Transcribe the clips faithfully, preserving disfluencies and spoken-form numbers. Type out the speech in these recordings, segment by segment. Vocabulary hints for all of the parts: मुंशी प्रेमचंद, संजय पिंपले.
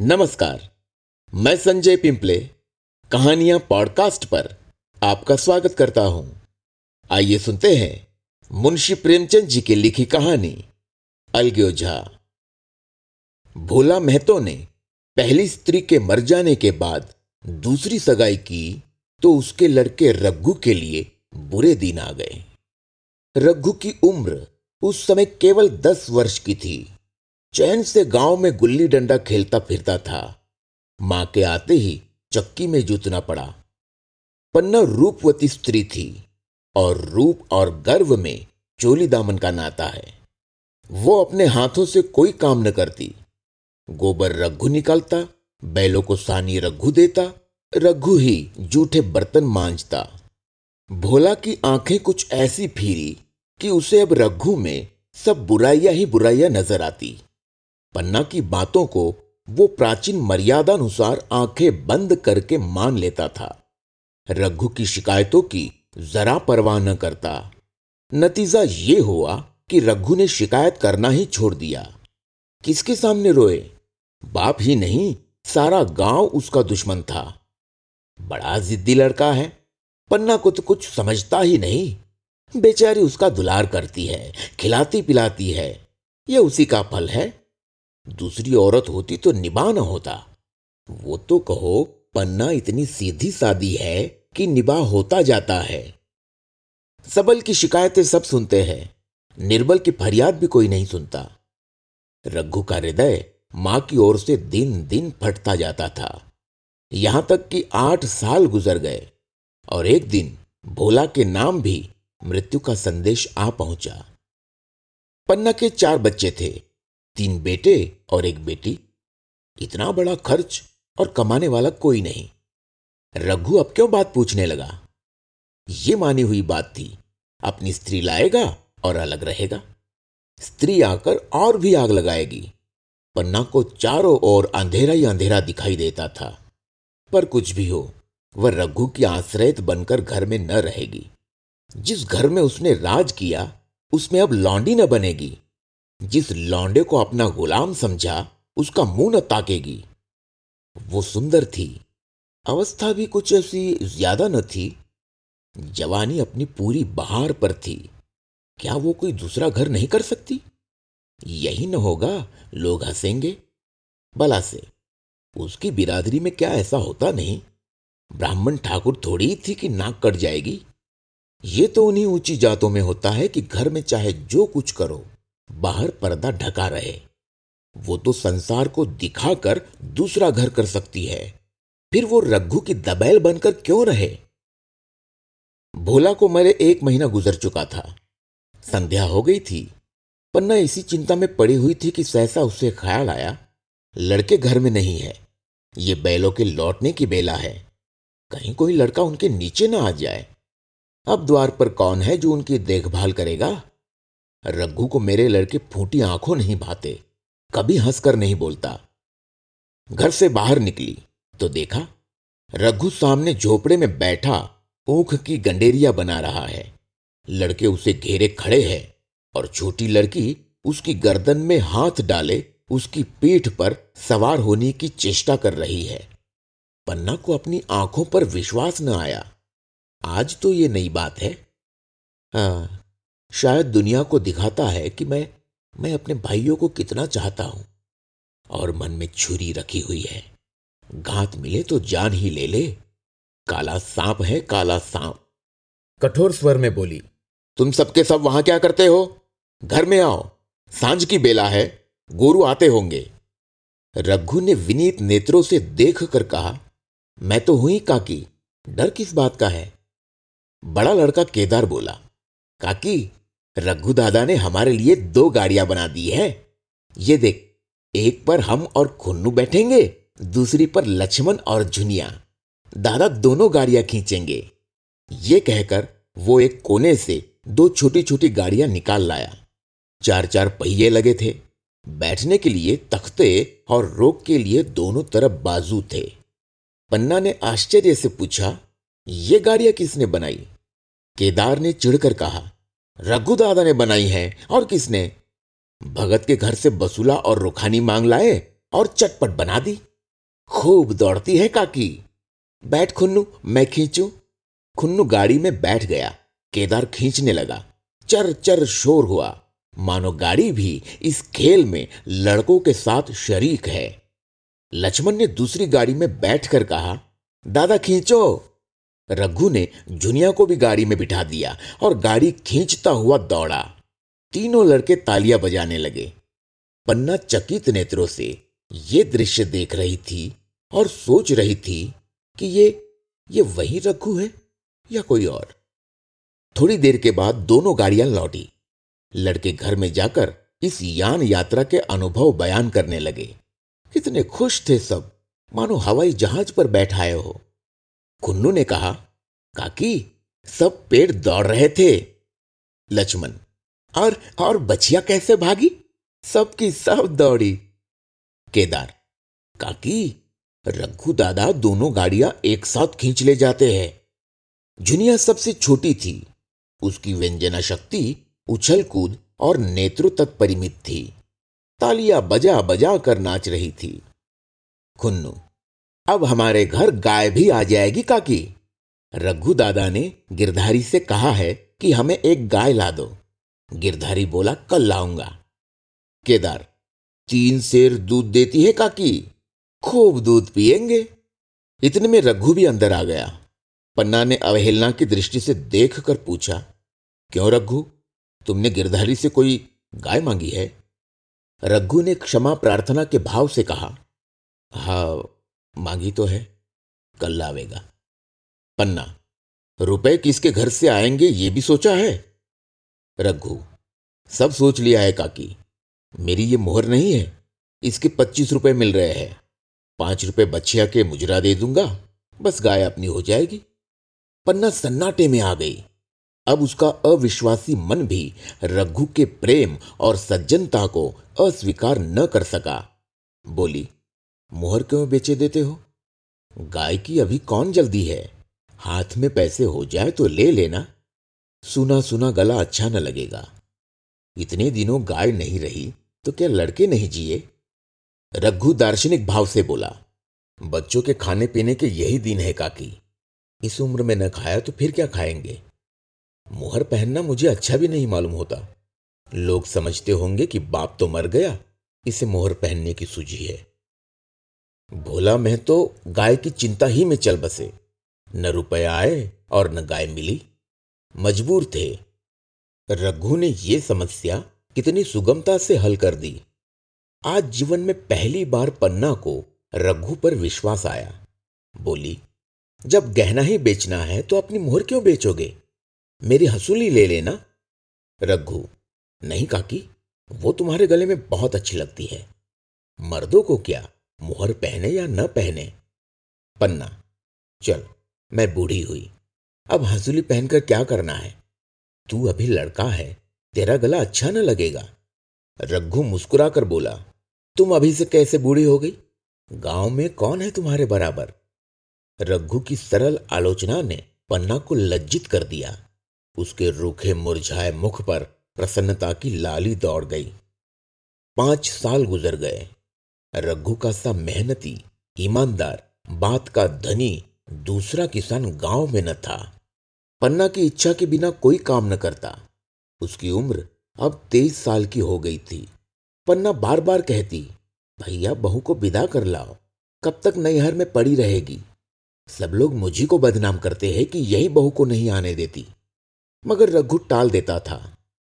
नमस्कार, मैं संजय पिंपले कहानियां पॉडकास्ट पर आपका स्वागत करता हूं। आइए सुनते हैं मुंशी प्रेमचंद जी की लिखी कहानी अलग ओझा। भोला महतो ने पहली स्त्री के मर जाने के बाद दूसरी सगाई की तो उसके लड़के रघु के लिए बुरे दिन आ गए। रघु की उम्र उस समय केवल दस वर्ष की थी। चैन से गांव में गुल्ली डंडा खेलता फिरता था। मां के आते ही चक्की में जूतना पड़ा। पन्ना रूपवती स्त्री थी और रूप और गर्व में चोली दामन का नाता है। वो अपने हाथों से कोई काम न करती। गोबर रघु निकालता, बैलों को सानी रघु देता, रघु ही जूठे बर्तन मांजता। भोला की आंखें कुछ ऐसी फिरी कि उसे अब रघु में सब बुराइयां ही बुराइयां नजर आती। पन्ना की बातों को वो प्राचीन मर्यादानुसार आंखें बंद करके मान लेता था। रघु की शिकायतों की जरा परवाह न करता। नतीजा ये हुआ कि रघु ने शिकायत करना ही छोड़ दिया। किसके सामने रोए? बाप ही नहीं, सारा गांव उसका दुश्मन था। बड़ा जिद्दी लड़का है, पन्ना को तो कुछ समझता ही नहीं। बेचारी उसका दुलार करती है, खिलाती पिलाती है। यह उसी का फल है। दूसरी औरत होती तो निभा न होता। वो तो कहो पन्ना इतनी सीधी सादी है कि निभा होता जाता है। सबल की शिकायतें सब सुनते हैं, निर्बल की फरियाद भी कोई नहीं सुनता। रघु का हृदय मां की ओर से दिन दिन फटता जाता था। यहां तक कि आठ साल गुजर गए और एक दिन भोला के नाम भी मृत्यु का संदेश आ पहुंचा। पन्ना के चार बच्चे थे, तीन बेटे और एक बेटी। इतना बड़ा खर्च और कमाने वाला कोई नहीं। रघु अब क्यों बात पूछने लगा? ये मानी हुई बात थी, अपनी स्त्री लाएगा और अलग रहेगा। स्त्री आकर और भी आग लगाएगी। पन्ना को चारों ओर अंधेरा ही अंधेरा दिखाई देता था। पर कुछ भी हो, वह रघु की आश्रयित बनकर घर में न रहेगी। जिस घर में उसने राज किया उसमें अब लौंडी न बनेगी। जिस लौंडे को अपना गुलाम समझा उसका मुंह न ताकेगी। वो सुंदर थी, अवस्था भी कुछ ऐसी ज्यादा न थी। जवानी अपनी पूरी बहार पर थी। क्या वो कोई दूसरा घर नहीं कर सकती? यही न होगा, लोग हंसेंगे भला से। उसकी बिरादरी में क्या ऐसा होता नहीं? ब्राह्मण ठाकुर थोड़ी थी कि नाक कट जाएगी। ये तो उन्हीं ऊंची जातों में होता है कि घर में चाहे जो कुछ करो बाहर पर्दा ढका रहे। वो तो संसार को दिखाकर दूसरा घर कर सकती है। फिर वो रघु की दबैल बनकर क्यों रहे? भोला को मरे एक महीना गुजर चुका था। संध्या हो गई थी। पन्ना इसी चिंता में पड़ी हुई थी कि सहसा उसे ख्याल आया, लड़के घर में नहीं है। ये बैलों के लौटने की बेला है। कहीं कोई लड़का उनके नीचे ना आ जाए। अब द्वार पर कौन है जो उनकी देखभाल करेगा? रघु को मेरे लड़के फूटी आंखों नहीं भाते, कभी हंसकर नहीं बोलता। घर से बाहर निकली तो देखा रघु सामने झोपड़े में बैठा ऊख की गंडेरिया बना रहा है। लड़के उसे घेरे खड़े हैं और छोटी लड़की उसकी गर्दन में हाथ डाले उसकी पीठ पर सवार होने की चेष्टा कर रही है। पन्ना को अपनी आंखों पर विश्वास न आया। आज तो ये नई बात है। हाँ, शायद दुनिया को दिखाता है कि मैं मैं अपने भाइयों को कितना चाहता हूं और मन में छुरी रखी हुई है। घात मिले तो जान ही ले ले। काला सांप है, काला सांप। कठोर स्वर में बोली, तुम सबके सब वहां क्या करते हो? घर में आओ, सांझ की बेला है, गुरु आते होंगे। रघु ने विनीत नेत्रों से देख कर कहा, मैं तो हुई काकी, डर किस बात का है? बड़ा लड़का केदार बोला, काकी, रघु दादा ने हमारे लिए दो गाड़ियां बना दी है। ये देख, एक पर हम और खुन्नू बैठेंगे, दूसरी पर लक्ष्मण और झुनिया। दादा दोनों गाड़ियां खींचेंगे। ये कहकर वो एक कोने से दो छोटी छोटी गाड़ियां निकाल लाया। चार चार पहिए लगे थे। बैठने के लिए तख्ते और रोक के लिए दोनों तरफ बाजू थे। पन्ना ने आश्चर्य से पूछा, ये गाड़ियां किसने बनाई? केदार ने चिढ़कर कहा, रघु दादा ने बनाई है, और किसने? भगत के घर से बसूला और रुखानी मांग लाए और चटपट बना दी। खूब दौड़ती है काकी। बैठ खुन्नू, मैं खींचूं। खुन्नू गाड़ी में बैठ गया। केदार खींचने लगा। चर चर शोर हुआ, मानो गाड़ी भी इस खेल में लड़कों के साथ शरीक है। लक्ष्मण ने दूसरी गाड़ी में बैठकर कहा, दादा खींचो। रघु ने जुनिया को भी गाड़ी में बिठा दिया और गाड़ी खींचता हुआ दौड़ा। तीनों लड़के तालियां बजाने लगे। पन्ना चकित नेत्रों से ये दृश्य देख रही थी और सोच रही थी कि ये ये वही रघु है या कोई और। थोड़ी देर के बाद दोनों गाड़ियां लौटी। लड़के घर में जाकर इस यान यात्रा के अनुभव बयान करने लगे। कितने खुश थे सब, मानो हवाई जहाज पर बैठाए हो। कुन्नू ने कहा, काकी सब पेड़ दौड़ रहे थे। लक्ष्मण, और और बचिया कैसे भागी? सबकी सब दौड़ी। केदार, काकी रघु दादा दोनों गाड़ियां एक साथ खींच ले जाते हैं। जुनिया सबसे छोटी थी। उसकी व्यंजना शक्ति उछल कूद और नेत्रों तक परिमित थी। तालियां बजा बजा कर नाच रही थी। खुन्नू, अब हमारे घर गाय भी आ जाएगी काकी। रघु दादा ने गिरधारी से कहा है कि हमें एक गाय ला दो। गिरधारी बोला, कल लाऊंगा। केदार, तीन सेर दूध देती है काकी, खूब दूध पिएंगे। इतने में रघु भी अंदर आ गया। पन्ना ने अवहेलना की दृष्टि से देख कर पूछा, क्यों रघु, तुमने गिरधारी से कोई गाय मांगी है? रघु ने क्षमा प्रार्थना के भाव से कहा, हाँ मांगी तो है, कल लावेगा। पन्ना, रुपए किसके घर से आएंगे ये भी सोचा है? रघु, सब सोच लिया है काकी। मेरी ये मोहर नहीं है, इसके पच्चीस रुपए मिल रहे हैं। पांच रुपए बछिया के मुजरा दे दूंगा, बस गाय अपनी हो जाएगी। पन्ना सन्नाटे में आ गई। अब उसका अविश्वासी मन भी रघु के प्रेम और सज्जनता को अस्वीकार न कर सका। बोली, मोहर क्यों बेचे देते हो? गाय की अभी कौन जल्दी है, हाथ में पैसे हो जाए तो ले लेना। सुना सुना गला अच्छा न लगेगा। इतने दिनों गाय नहीं रही तो क्या लड़के नहीं जिए? रघु दार्शनिक भाव से बोला, बच्चों के खाने पीने के यही दिन है काकी। इस उम्र में न खाया तो फिर क्या खाएंगे? मोहर पहनना मुझे अच्छा भी नहीं मालूम होता। लोग समझते होंगे कि बाप तो मर गया, इसे मोहर पहनने की सूझी है। भोला मैं तो गाय की चिंता ही में चल बसे। न रुपया आए और न गाय मिली, मजबूर थे। रघु ने ये समस्या कितनी सुगमता से हल कर दी। आज जीवन में पहली बार पन्ना को रघु पर विश्वास आया। बोली, जब गहना ही बेचना है तो अपनी मोहर क्यों बेचोगे? मेरी हसूली ले लेना। रघु, नहीं काकी, वो तुम्हारे गले में बहुत अच्छी लगती है। मर्दों को क्या, मोहर पहने या न पहने। पन्ना, चल मैं बूढ़ी हुई, अब हसूली पहनकर क्या करना है? तू अभी लड़का है, तेरा गला अच्छा न लगेगा। रघु मुस्कुरा कर बोला, तुम अभी से कैसे बूढ़ी हो गई? गांव में कौन है तुम्हारे बराबर? रघु की सरल आलोचना ने पन्ना को लज्जित कर दिया। उसके रूखे मुरझाए मुख पर प्रसन्नता की लाली दौड़ गई। पांच साल गुजर गए। रघु का सा मेहनती, ईमानदार, बात का धनी दूसरा किसान गांव में न था। पन्ना की इच्छा के बिना कोई काम न करता। उसकी उम्र अब तेईस साल की हो गई थी। पन्ना बार बार कहती, भैया बहू को विदा कर लाओ, कब तक नैहर में पड़ी रहेगी। सब लोग मुझी को बदनाम करते हैं कि यही बहू को नहीं आने देती। मगर रघु टाल देता था,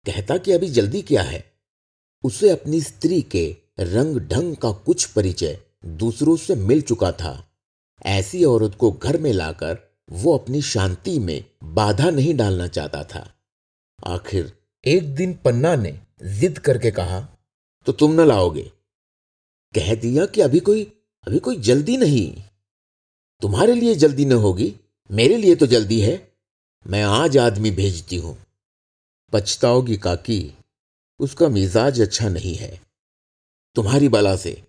कहता कि अभी जल्दी क्या है। उसे अपनी स्त्री के रंग ढंग का कुछ परिचय दूसरों से मिल चुका था। ऐसी औरत को घर में लाकर वो अपनी शांति में बाधा नहीं डालना चाहता था। आखिर एक दिन पन्ना ने जिद करके कहा, तो तुम न लाओगे? कह दिया कि अभी कोई अभी कोई जल्दी नहीं। तुम्हारे लिए जल्दी न होगी, मेरे लिए तो जल्दी है। मैं आज आदमी भेजती हूं। पछताओगी काकी, उसका मिजाज अच्छा नहीं है। तुम्हारी बला से,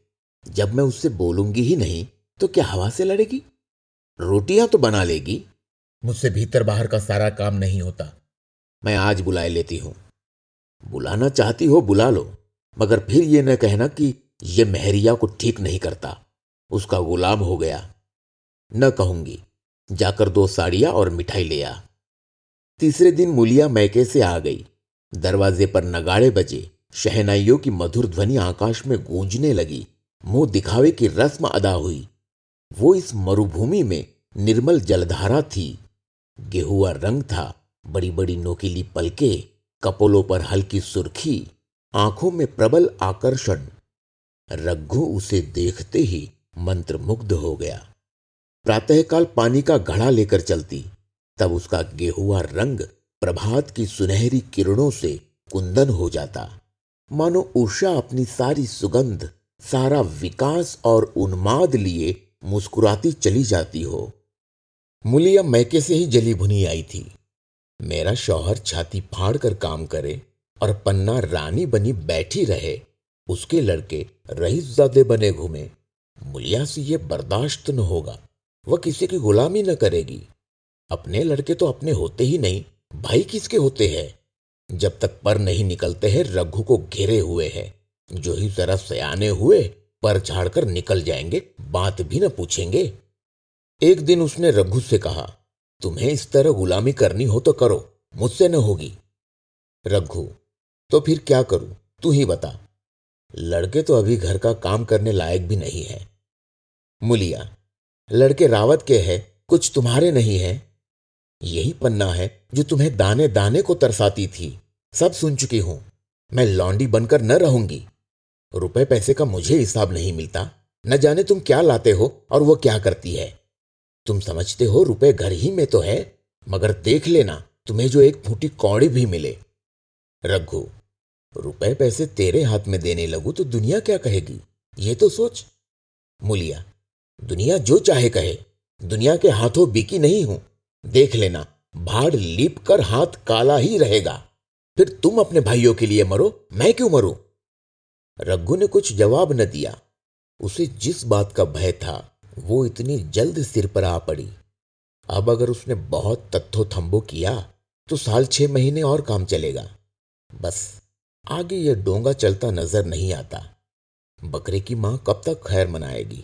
जब मैं उससे बोलूंगी ही नहीं तो क्या हवा से लड़ेगी? रोटियां तो बना लेगी। मुझसे भीतर बाहर का सारा काम नहीं होता। मैं आज बुलाए लेती हूं। बुलाना चाहती हो बुला लो, मगर फिर यह न कहना कि यह मेहरिया को ठीक नहीं करता। उसका गुलाम हो गया। न कहूँगी, जाकर दो साड़ियाँ और मिठाई ले आ। तीसरे दिन मुलिया मैके से आ गई। दरवाजे पर नगाड़े बजे, शहनाइयों की मधुर ध्वनि आकाश में गूंजने लगी। मुंह दिखावे की रस्म अदा हुई। वो इस मरुभूमि में निर्मल जलधारा थी। गेहुआ रंग था, बड़ी बड़ी नोकीली पलके, कपोलों पर हल्की सुर्खी, आंखों में प्रबल आकर्षण। रघु उसे देखते ही मंत्रमुग्ध हो गया। प्रातःकाल पानी का घड़ा लेकर चलती, तब उसका गेहुआ रंग प्रभात की सुनहरी किरणों से कुंदन हो जाता, मानो उषा अपनी सारी सुगंध, सारा विकास और उन्माद लिए मुस्कुराती चली जाती हो। मुलिया मैके से ही जली भुनी आई थी। मेरा शौहर छाती फाड़ कर काम करे और पन्ना रानी बनी बैठी रहे, उसके लड़के रईसजादे बने घूमे। मुलिया से ये बर्दाश्त न होगा। वह किसी की गुलामी न करेगी। अपने लड़के तो अपने होते ही नहीं, भाई किसके होते हैं। जब तक पर नहीं निकलते हैं रघु को घेरे हुए हैं। जो ही जरा सयाने हुए पर झाड़कर निकल जाएंगे, बात भी न पूछेंगे। एक दिन उसने रघु से कहा, तुम्हें इस तरह गुलामी करनी हो तो करो, मुझसे न होगी। रघु, तो फिर क्या करूं, तू ही बता। लड़के तो अभी घर का काम करने लायक भी नहीं है। मुलिया, लड़के रावत के हैं, कुछ तुम्हारे नहीं है। यही पन्ना है जो तुम्हें दाने दाने को तरसाती थी। सब सुन चुकी हूं। मैं लौंडी बनकर न रहूंगी। रुपए पैसे का मुझे हिसाब नहीं मिलता। न जाने तुम क्या लाते हो और वो क्या करती है। तुम समझते हो रुपए घर ही में तो है, मगर देख लेना तुम्हें जो एक फूटी कौड़ी भी मिले। रघु, रुपए पैसे तेरे हाथ में देने लगूं तो दुनिया क्या कहेगी, ये तो सोच। मुलिया, दुनिया जो चाहे कहे, दुनिया के हाथों बिकी नहीं हूं। देख लेना, भाड़ लीप कर हाथ काला ही रहेगा। फिर तुम अपने भाइयों के लिए मरो, मैं क्यों मरूं। रघु ने कुछ जवाब न दिया। उसे जिस बात का भय था वो इतनी जल्द सिर पर आ पड़ी। अब अगर उसने बहुत तत्थोथम्बो किया तो साल छह महीने और काम चलेगा। बस आगे यह डोंगा चलता नजर नहीं आता। बकरे की मां कब तक खैर मनाएगी।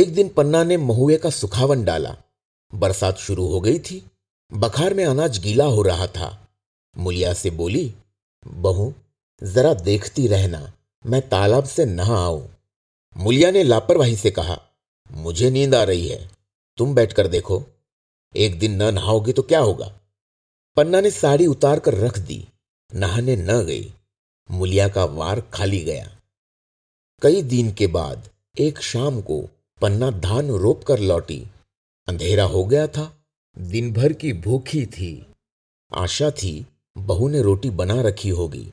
एक दिन पन्ना ने महुए का सुखावन डाला। बरसात शुरू हो गई थी। बखार में अनाज गीला हो रहा था। मुलिया से बोली, बहू जरा देखती रहना, मैं तालाब से नहा आऊं। मुलिया ने लापरवाही से कहा, मुझे नींद आ रही है, तुम बैठकर देखो। एक दिन न नहाओगे तो क्या होगा। पन्ना ने साड़ी उतार कर रख दी, नहाने न गई। मुलिया का वार खाली गया। कई दिन के बाद एक शाम को पन्ना धान रोप कर लौटी। अंधेरा हो गया था। दिन भर की भूखी थी। आशा थी बहू ने रोटी बना रखी होगी,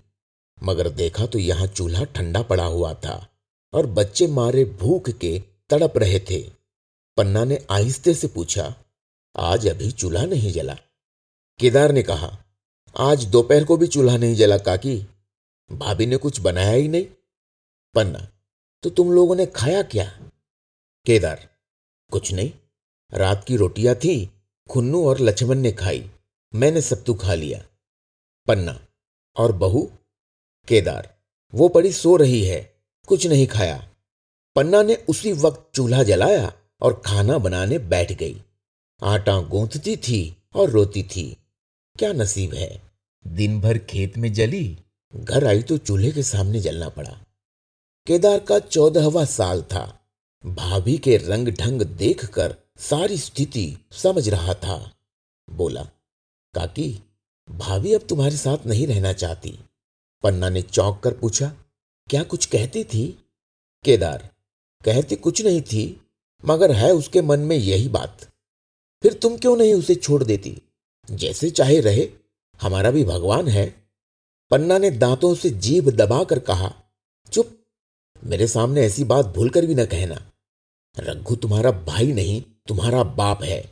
मगर देखा तो यहां चूल्हा ठंडा पड़ा हुआ था और बच्चे मारे भूख के तड़प रहे थे। पन्ना ने आहिस्ते से पूछा, आज अभी चूल्हा नहीं जला। केदार ने कहा, आज दोपहर को भी चूल्हा नहीं जला काकी, भाभी ने कुछ बनाया ही नहीं। पन्ना, तो तुम लोगों ने खाया क्या। केदार, कुछ नहीं, रात की रोटियां थी, खुन्नू और लक्ष्मण ने खाई, मैंने सत्तू खा लिया। पन्ना, और बहू। केदार, वो पड़ी सो रही है, कुछ नहीं खाया। पन्ना ने उसी वक्त चूल्हा जलाया और खाना बनाने बैठ गई। आटा गूंथती थी और रोती थी। क्या नसीब है, दिन भर खेत में जली, घर आई तो चूल्हे के सामने जलना पड़ा। केदार का चौदहवां साल था। भाभी के रंग ढंग देखकर सारी स्थिति समझ रहा था। बोला, काकी भाभी अब तुम्हारे साथ नहीं रहना चाहती। पन्ना ने चौंक कर पूछा, क्या कुछ कहती थी। केदार, कहती कुछ नहीं थी, मगर है उसके मन में यही बात। फिर तुम क्यों नहीं उसे छोड़ देती, जैसे चाहे रहे, हमारा भी भगवान है। पन्ना ने दांतों से जीभ दबा कर कहा, चुप, मेरे सामने ऐसी बात भूलकर भी न कहना। रघु तुम्हारा भाई नहीं, तुम्हारा बाप है।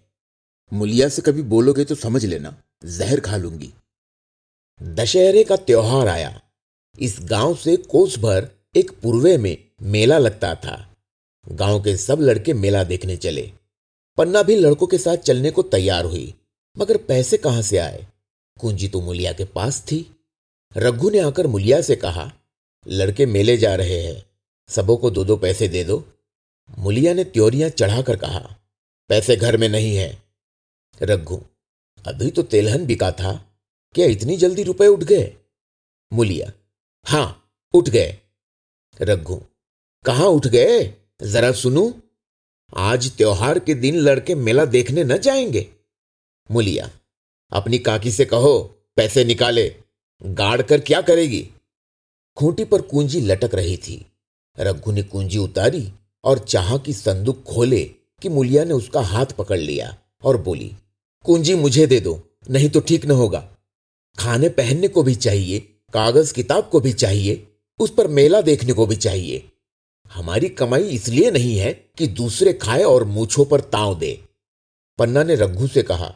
मुलिया से कभी बोलोगे तो समझ लेना, जहर खा लूंगी। दशहरे का त्योहार आया। इस गांव से कोस भर एक पूर्वे में मेला लगता था। गांव के सब लड़के मेला देखने चले। पन्ना भी लड़कों के साथ चलने को तैयार हुई, मगर पैसे कहां से आए। कुंजी तो मुलिया के पास थी। रघु ने आकर मुलिया से कहा, लड़के मेले जा रहे हैं, सबों को दो दो पैसे दे दो। मुलिया ने त्योरियां चढ़ाकर कहा, पैसे घर में नहीं है। रघु, अभी तो तेलहन बिका था, क्या इतनी जल्दी रुपए उठ गए? मुलिया, हां उठ गए। रघु, कहां उठ गए, जरा सुनू। आज त्योहार के दिन लड़के मेला देखने न जाएंगे। मुलिया, अपनी काकी से कहो पैसे निकाले, गाड़ कर क्या करेगी। खूंटी पर कुंजी लटक रही थी। रघु ने कुंजी उतारी और चाहा कि संदूक खोले कि मुलिया ने उसका हाथ पकड़ लिया और बोली, कुंजी मुझे दे दो, नहीं तो ठीक न होगा। खाने पहनने को भी चाहिए, कागज किताब को भी चाहिए, उस पर मेला देखने को भी चाहिए। हमारी कमाई इसलिए नहीं है कि दूसरे खाए और मूछों पर ताव दे। पन्ना ने रघु से कहा,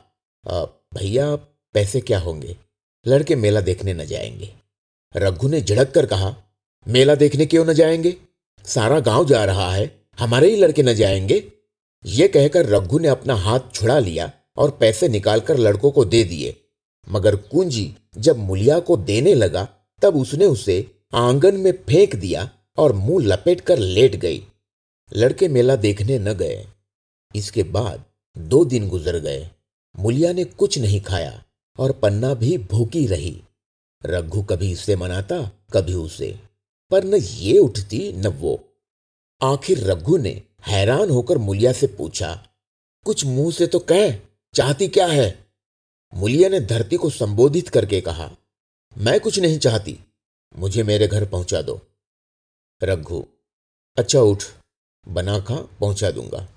भैया पैसे क्या होंगे, लड़के मेला देखने न जाएंगे। रघु ने झिड़क कर कहा, मेला देखने क्यों न जाएंगे, सारा गांव जा रहा है, हमारे ही लड़के न जाएंगे। ये कहकर रघु ने अपना हाथ छुड़ा लिया और पैसे निकालकर लड़कों को दे दिए। मगर कुंजी जब मुलिया को देने लगा तब उसने उसे आंगन में फेंक दिया और मुंह लपेटकर लेट गई। लड़के मेला देखने न गए। इसके बाद दो दिन गुजर गए। मुलिया ने कुछ नहीं खाया और पन्ना भी भूखी रही। रघु कभी इससे मनाता कभी उसे, पर न ये उठती न वो। आखिर रघु ने हैरान होकर मुलिया से पूछा, कुछ मुंह से तो कह, चाहती क्या है? मुलिया ने धरती को संबोधित करके कहा, मैं कुछ नहीं चाहती, मुझे मेरे घर पहुंचा दो। रघु, अच्छा उठ, बना खा, पहुंचा दूंगा।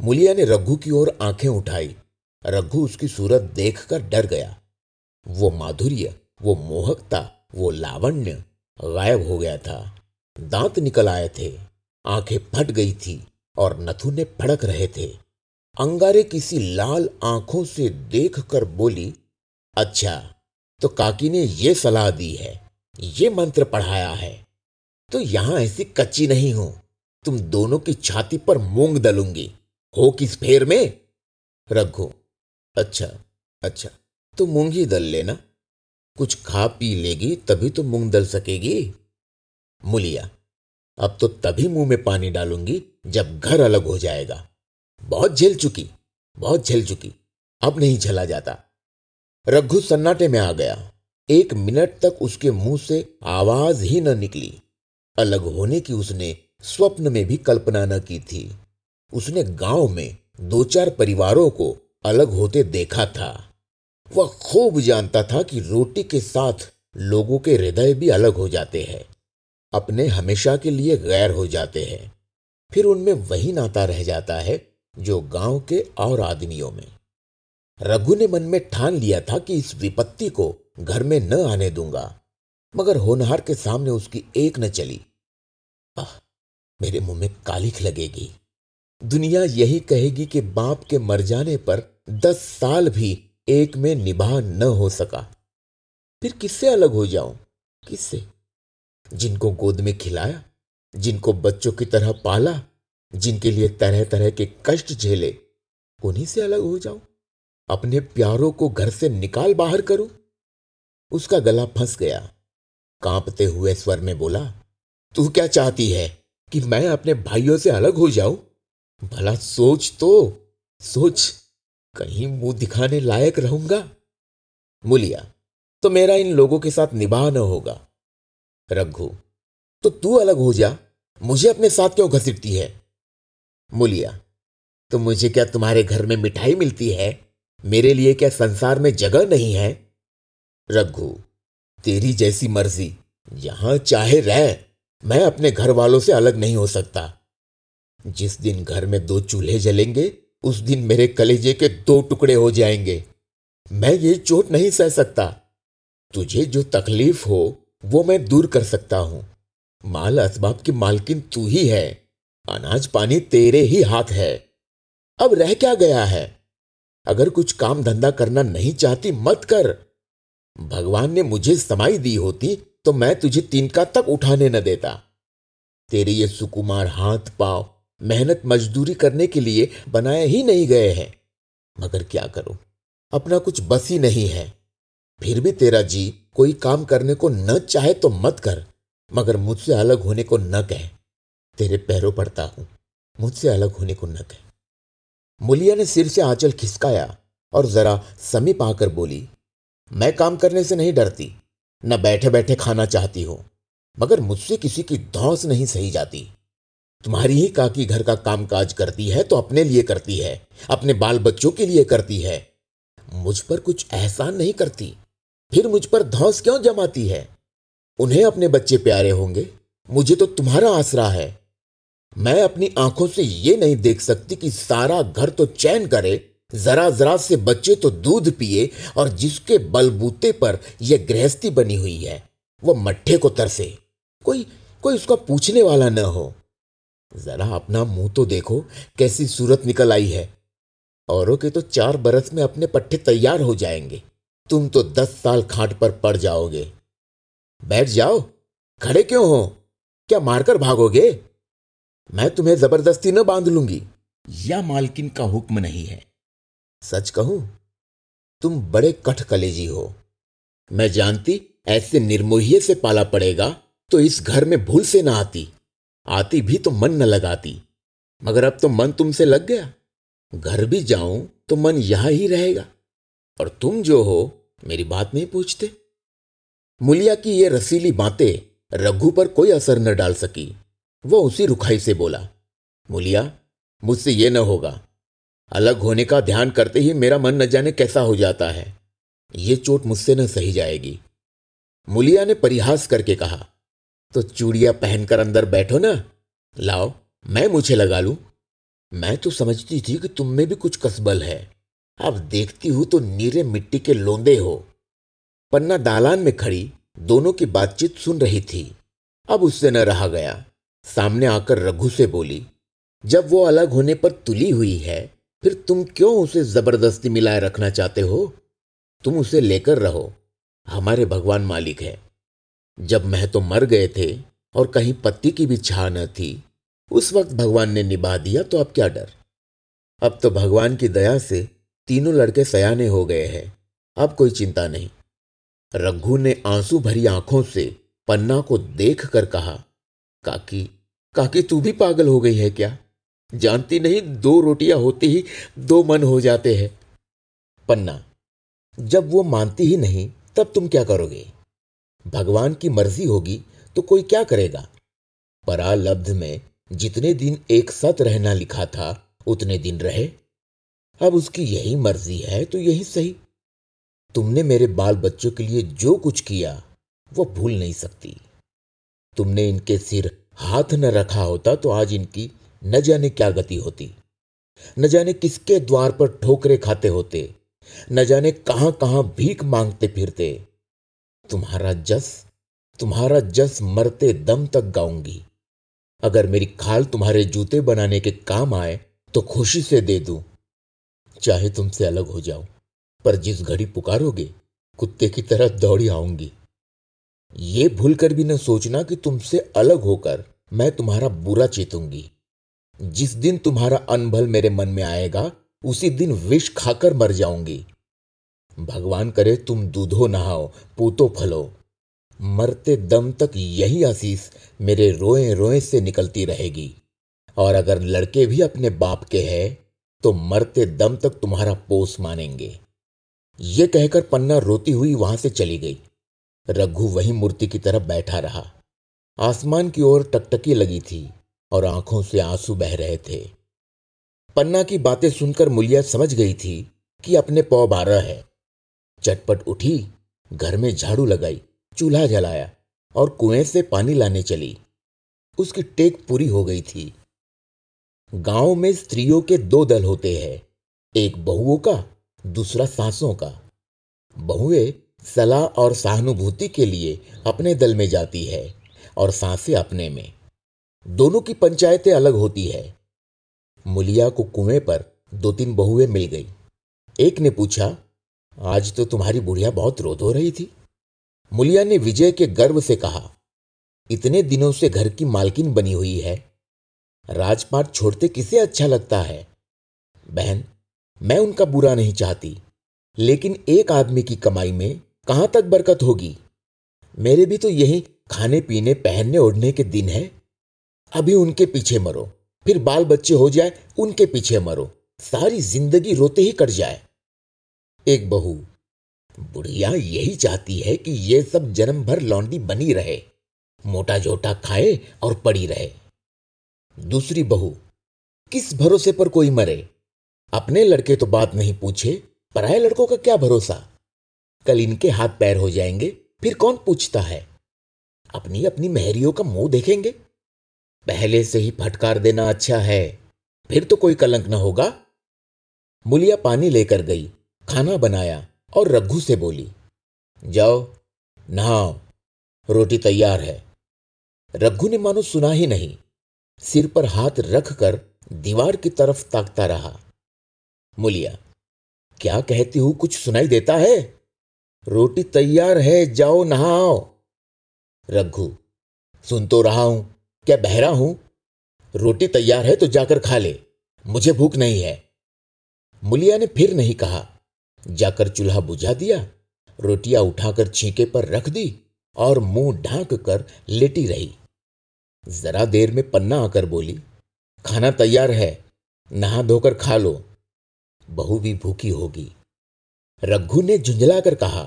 मुलिया ने रघु की ओर आंखें उठाई। रघु उसकी सूरत देखकर डर गया। वो माधुर्य, वो मोहकता, वो लावण्य गायब हो गया था। दांत निकल आए थे, आंखें फट गई थी और नथुने फड़क रहे थे। अंगारे किसी लाल आंखों से देखकर बोली, अच्छा तो काकी ने ये सलाह दी है, ये मंत्र पढ़ाया है, तो यहां ऐसी कच्ची नहीं हो, तुम दोनों की छाती पर मूंग दलूंगी, हो किस फेर में। रघु, अच्छा अच्छा तो मूंग ही दल लेना, कुछ खा पी लेगी तभी तो मूंग दल सकेगी। मुलिया, अब तो तभी मुंह में पानी डालूंगी जब घर अलग हो जाएगा। बहुत झेल चुकी, बहुत झेल चुकी, अब नहीं झेला जाता। रघु सन्नाटे में आ गया। एक मिनट तक उसके मुंह से आवाज ही न निकली। अलग होने की उसने स्वप्न में भी कल्पना न की थी। उसने गांव में दो चार परिवारों को अलग होते देखा था। वह खूब जानता था कि रोटी के साथ लोगों के हृदय भी अलग हो जाते हैं, अपने हमेशा के लिए गैर हो जाते हैं, फिर उनमें वही नाता रह जाता है जो गांव के और आदमियों में। रघु ने मन में ठान लिया था कि इस विपत्ति को घर में न आने दूंगा, मगर होनहार के सामने उसकी एक न चली। आह, मेरे मुंह में कालिख लगेगी, दुनिया यही कहेगी कि बाप के मर जाने पर दस साल भी एक में निभा न हो सका, फिर किससे अलग हो जाऊं, किससे? जिनको गोद में खिलाया, जिनको बच्चों की तरह पाला, जिनके लिए तरह तरह के कष्ट झेले, उन्हीं से अलग हो जाऊं, अपने प्यारों को घर से निकाल बाहर करूं। उसका गला फंस गया। कांपते हुए स्वर में बोला, तू क्या चाहती है कि मैं अपने भाइयों से अलग हो जाऊं? भला सोच तो सोच, कहीं मुंह दिखाने लायक रहूंगा। मुलिया, तो मेरा इन लोगों के साथ निभाव न होगा। रघु, तो तू अलग हो जा, मुझे अपने साथ क्यों घसीटती है? मुलिया, तो मुझे क्या तुम्हारे घर में मिठाई मिलती है, मेरे लिए क्या संसार में जगह नहीं है? रघु, तेरी जैसी मर्जी, यहां चाहे रह, मैं अपने घर वालों से अलग नहीं हो सकता। जिस दिन घर में दो चूल्हे जलेंगे उस दिन मेरे कलेजे के दो टुकड़े हो जाएंगे। मैं ये चोट नहीं सह सकता। तुझे जो तकलीफ हो वो मैं दूर कर सकता हूं। माल असबाब की मालकिन तू ही है, अनाज पानी तेरे ही हाथ है। अब रह क्या गया है? अगर कुछ काम धंधा करना नहीं चाहती मत कर। भगवान ने मुझे समाई दी होती तो मैं तुझे तिनका तक उठाने न देता। तेरे ये सुकुमार हाथ पांव मेहनत मजदूरी करने के लिए बनाए ही नहीं गए हैं, मगर क्या करूं, अपना कुछ बस ही नहीं है। फिर भी तेरा जी कोई काम करने को न चाहे तो मत कर, मगर मुझसे अलग होने को न कह। तेरे पैरों पड़ता हूं, मुझसे अलग होने को न कहे। मुलिया ने सिर से आंचल खिसकाया और जरा समीप आकर बोली, मैं काम करने से नहीं डरती, न बैठे बैठे खाना चाहती हो, मगर मुझसे किसी की धौंस नहीं सही जाती। तुम्हारी ही काकी घर का कामकाज करती है तो अपने लिए करती है, अपने बाल बच्चों के लिए करती है, मुझ पर कुछ एहसान नहीं करती, फिर मुझ पर धौंस क्यों जमाती है? उन्हें अपने बच्चे प्यारे होंगे, मुझे तो तुम्हारा आसरा है। मैं अपनी आंखों से ये नहीं देख सकती कि सारा घर तो चैन करे, जरा जरा से बच्चे तो दूध पिए, और जिसके बलबूते पर यह गृहस्थी बनी हुई है वह मट्ठे को तरसे, कोई कोई उसका पूछने वाला न हो। जरा अपना मुंह तो देखो कैसी सूरत निकल आई है। औरों के तो चार बरस में अपने पट्टे तैयार हो जाएंगे, तुम तो दस साल खाट पर पड़ जाओगे। बैठ जाओ, खड़े क्यों हो? क्या मारकर भागोगे? मैं तुम्हें जबरदस्ती न बांध लूंगी, यह मालकिन का हुक्म नहीं है। सच कहूं, तुम बड़े कठ कलेजी हो। मैं जानती ऐसे निर्मोहिये से पाला पड़ेगा तो इस घर में भूल से ना आती, आती भी तो मन न लगाती, मगर अब तो मन तुमसे लग गया। घर भी जाऊं तो मन यहां ही रहेगा, और तुम जो हो मेरी बात नहीं पूछते। मुलिया की ये रसीली बातें रघु पर कोई असर न डाल सकी। वो उसी रुखाई से बोला, मुलिया, मुझसे ये न होगा। अलग होने का ध्यान करते ही मेरा मन न जाने कैसा हो जाता है, ये चोट मुझसे न सही जाएगी। मुलिया ने परिहास करके कहा, तो चूड़िया पहनकर अंदर बैठो ना, लाओ मैं मुझे लगा लूं। मैं तो समझती थी कि तुम में भी कुछ कसबल है, अब देखती हूं तो नीरे मिट्टी के लोंदे हो। पन्ना दालान में खड़ी दोनों की बातचीत सुन रही थी, अब उससे न रहा गया। सामने आकर रघु से बोली, जब वो अलग होने पर तुली हुई है, फिर तुम क्यों उसे जबरदस्ती मिलाए रखना चाहते हो? तुम उसे लेकर रहो, हमारे भगवान मालिक है। जब मैं तो मर गए थे और कहीं पत्ती की भी छा न थी, उस वक्त भगवान ने निभा दिया, तो अब क्या डर? अब तो भगवान की दया से तीनों लड़के सयाने हो गए हैं, अब कोई चिंता नहीं। रघु ने आंसू भरी आंखों से पन्ना को देख कर कहा, काकी, काकी तू भी पागल हो गई है क्या? जानती नहीं, दो रोटियां होती ही दो मन हो जाते हैं। पन्ना, जब वो मानती ही नहीं तब तुम क्या करोगे? भगवान की मर्जी होगी तो कोई क्या करेगा? परालब्ध में जितने दिन एक साथ रहना लिखा था उतने दिन रहे, अब उसकी यही मर्जी है तो यही सही। तुमने मेरे बाल बच्चों के लिए जो कुछ किया वो भूल नहीं सकती। तुमने इनके सिर हाथ न रखा होता तो आज इनकी न जाने क्या गति होती, न जाने किसके द्वार पर ठोकरे खाते होते, न जाने कहां कहां भीख मांगते फिरते। तुम्हारा जस, तुम्हारा जस मरते दम तक गाऊंगी। अगर मेरी खाल तुम्हारे जूते बनाने के काम आए तो खुशी से दे दूं। चाहे तुमसे अलग हो जाऊं, पर जिस घड़ी पुकारोगे कुत्ते की तरह दौड़ी आऊंगी। ये भूल कर भी न सोचना कि तुमसे अलग होकर मैं तुम्हारा बुरा चेतूंगी। जिस दिन तुम्हारा अनभल मेरे मन में आएगा उसी दिन विष खाकर मर जाऊंगी। भगवान करे तुम दूधो नहाओ, पूतो फलो, मरते दम तक यही आशीष मेरे रोए रोए से निकलती रहेगी। और अगर लड़के भी अपने बाप के हैं तो मरते दम तक तुम्हारा पोस मानेंगे। ये कहकर पन्ना रोती हुई वहां से चली गई। रघु वहीं मूर्ति की तरह बैठा रहा। आसमान की ओर टकटकी लगी थी और आंखों से आंसू बह रहे थे। पन्ना की बातें सुनकर मुलिया समझ गई थी कि अपने पौ बारह है। चटपट उठी, घर में झाड़ू लगाई, चूल्हा जलाया और कुएं से पानी लाने चली। उसकी टेक पूरी हो गई थी। गांव में स्त्रियों के दो दल होते हैं, एक बहुओं का, दूसरा सासों का। बहुएं सलाह और सहानुभूति के लिए अपने दल में जाती है और सासें अपने में। दोनों की पंचायतें अलग होती है। मुलिया को कुएं पर दो तीन बहुएं मिल गई। एक ने पूछा, आज तो तुम्हारी बुढ़िया बहुत रो धो रही थी। मुलिया ने विजय के गर्व से कहा, इतने दिनों से घर की मालकिन बनी हुई है, राजपाट छोड़ते किसे अच्छा लगता है? बहन, मैं उनका बुरा नहीं चाहती, लेकिन एक आदमी की कमाई में कहाँ तक बरकत होगी? मेरे भी तो यही खाने पीने पहनने ओढ़ने के दिन है, अभी उनके पीछे मरो फिर बाल बच्चे हो जाए उनके पीछे मरो, सारी जिंदगी रोते ही कट जाए। एक बहू, बुढ़िया यही चाहती है कि ये सब जन्म भर लौंडी बनी रहे, मोटा जोटा खाए और पड़ी रहे। दूसरी बहू, किस भरोसे पर कोई मरे, अपने लड़के तो बात नहीं पूछे, पराये लड़कों का क्या भरोसा, कल इनके हाथ पैर हो जाएंगे फिर कौन पूछता है, अपनी अपनी मेहरियों का मुंह देखेंगे। पहले से ही फटकार देना अच्छा है, फिर तो कोई कलंक न होगा। मुलिया पानी लेकर गई, खाना बनाया और रघु से बोली, जाओ नहाओ, रोटी तैयार है। रघु ने मानो सुना ही नहीं, सिर पर हाथ रखकर दीवार की तरफ ताकता रहा। मुलिया, क्या कहती हूं, कुछ सुनाई देता है? रोटी तैयार है, जाओ नहाओ। रघु, सुन तो रहा हूं, क्या बहरा हूं? रोटी तैयार है तो जाकर खा ले, मुझे भूख नहीं है। मुलिया ने फिर नहीं कहा, जाकर चूल्हा बुझा दिया, रोटियां उठाकर छींके पर रख दी और मुंह ढांक कर लेटी रही। जरा देर में पन्ना आकर बोली, खाना तैयार है, नहा धोकर खा लो, बहू भी भूखी होगी। रघु ने झुंझलाकर कहा,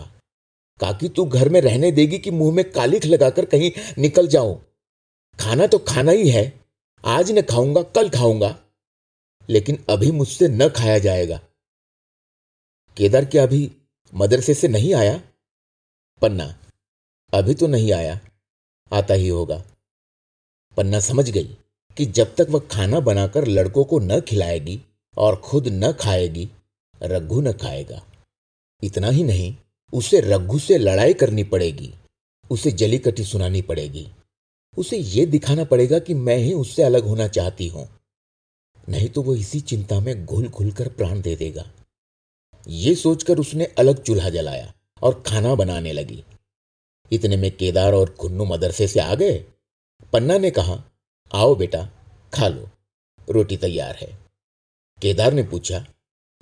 काकी तू घर में रहने देगी कि मुंह में कालिख लगाकर कहीं निकल जाऊं? खाना तो खाना ही है, आज न खाऊंगा कल खाऊंगा, लेकिन अभी मुझसे न खाया जाएगा। केदार क्या अभी मदरसे से नहीं आया? पन्ना, अभी तो नहीं आया, आता ही होगा। पन्ना समझ गई कि जब तक वह खाना बनाकर लड़कों को न खिलाएगी और खुद न खाएगी, रघु न खाएगा। इतना ही नहीं, उसे रघु से लड़ाई करनी पड़ेगी, उसे जलीकटी सुनानी पड़ेगी, उसे ये दिखाना पड़ेगा कि मैं ही उससे अलग होना चाहती हूं, नहीं तो वो इसी चिंता में घुल घुल कर प्राण दे देगा। ये सोचकर उसने अलग चूल्हा जलाया और खाना बनाने लगी। इतने में केदार और खुन्नू मदरसे से आ गए। पन्ना ने कहा, आओ बेटा खा लो, रोटी तैयार है। केदार ने पूछा,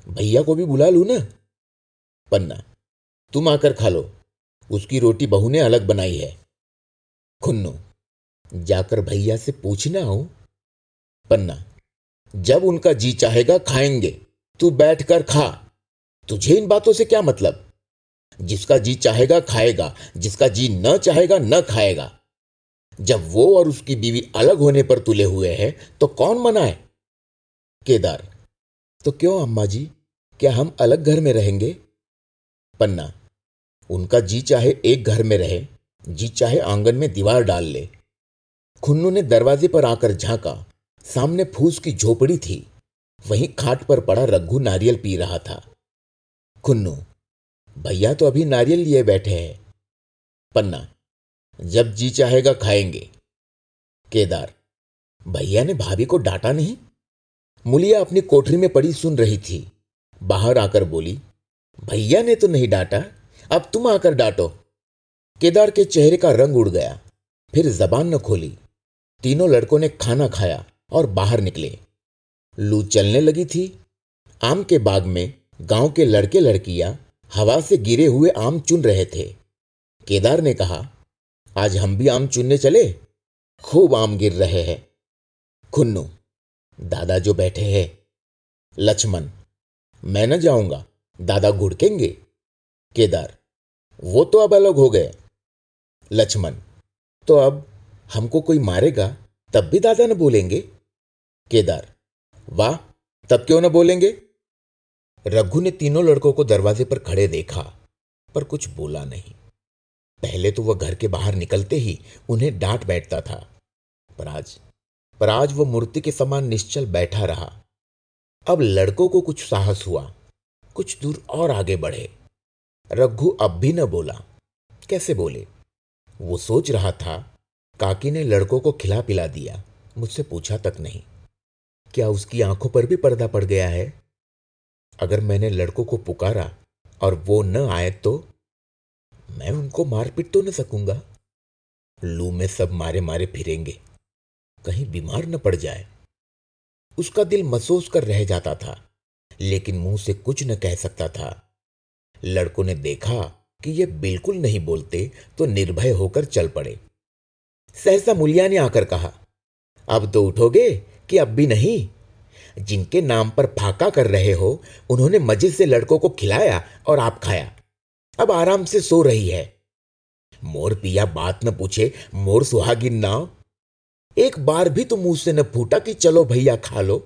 भैया को भी बुला लूं ना? पन्ना, तुम आकर खा लो, उसकी रोटी बहू ने अलग बनाई है। खुन्नू, जाकर भैया से पूछना हो। पन्ना, जब उनका जी चाहेगा खाएंगे, तू बैठकर खा, तुझे इन बातों से क्या मतलब? जिसका जी चाहेगा खाएगा, जिसका जी न चाहेगा न खाएगा। जब वो और उसकी बीवी अलग होने पर तुले हुए हैं तो कौन मनाए? केदार, तो क्यों अम्मा जी, क्या हम अलग घर में रहेंगे? पन्ना, उनका जी चाहे एक घर में रहे, जी चाहे आंगन में दीवार डाल ले। खुन्नू ने दरवाजे पर आकर झांका, सामने फूस की झोपड़ी थी, वहीं खाट पर पड़ा रघु नारियल पी रहा था। खुन्नू, भैया तो अभी नारियल लिए बैठे हैं। पन्ना, जब जी चाहेगा खाएंगे। केदार, भैया ने भाभी को डांटा नहीं? मुलिया अपनी कोठरी में पड़ी सुन रही थी, बाहर आकर बोली, भैया ने तो नहीं डांटा, अब तुम आकर डांटो। केदार के चेहरे का रंग उड़ गया, फिर जबान न खोली। तीनों लड़कों ने खाना खाया और बाहर निकले। लू चलने लगी थी। आम के बाग में गांव के लड़के लड़कियां हवा से गिरे हुए आम चुन रहे थे। केदार ने कहा, आज हम भी आम चुनने चले, खूब आम गिर रहे हैं। खुन्नू, दादा जो बैठे हैं। लक्ष्मण, मैं न जाऊंगा, दादा घुड़केंगे। केदार, वो तो अब अलग हो गए। लक्ष्मण, तो अब हमको कोई मारेगा तब भी दादा न बोलेंगे। केदार, वाह, तब क्यों न बोलेंगे। रघु ने तीनों लड़कों को दरवाजे पर खड़े देखा, पर कुछ बोला नहीं। पहले तो वह घर के बाहर निकलते ही उन्हें डांट बैठता था, पर आज पर आज वह मूर्ति के समान निश्चल बैठा रहा। अब लड़कों को कुछ साहस हुआ, कुछ दूर और आगे बढ़े। रघु अब भी न बोला, कैसे बोले? वो सोच रहा था, काकी ने लड़कों को खिला पिला दिया, मुझसे पूछा तक नहीं, क्या उसकी आंखों पर भी पर्दा पड़ गया है? अगर मैंने लड़कों को पुकारा और वो न आए तो मैं उनको मार पीट तो न सकूंगा। लू में सब मारे मारे फिरेंगे, कहीं बीमार न पड़ जाए। उसका दिल मसोस कर रह जाता था, लेकिन मुंह से कुछ न कह सकता था। लड़कों ने देखा कि ये बिल्कुल नहीं बोलते तो निर्भय होकर चल पड़े। सहसा मुलिया ने आकर कहा, अब तो उठोगे कि अब भी नहीं। जिनके नाम पर फाका कर रहे हो उन्होंने मजे से लड़कों को खिलाया और आप खाया, अब आराम से सो रही है। मोर पिया बात न पूछे मोर सुहागिन नाव, एक बार भी तो मुंह से न फूटा कि चलो भैया खा लो।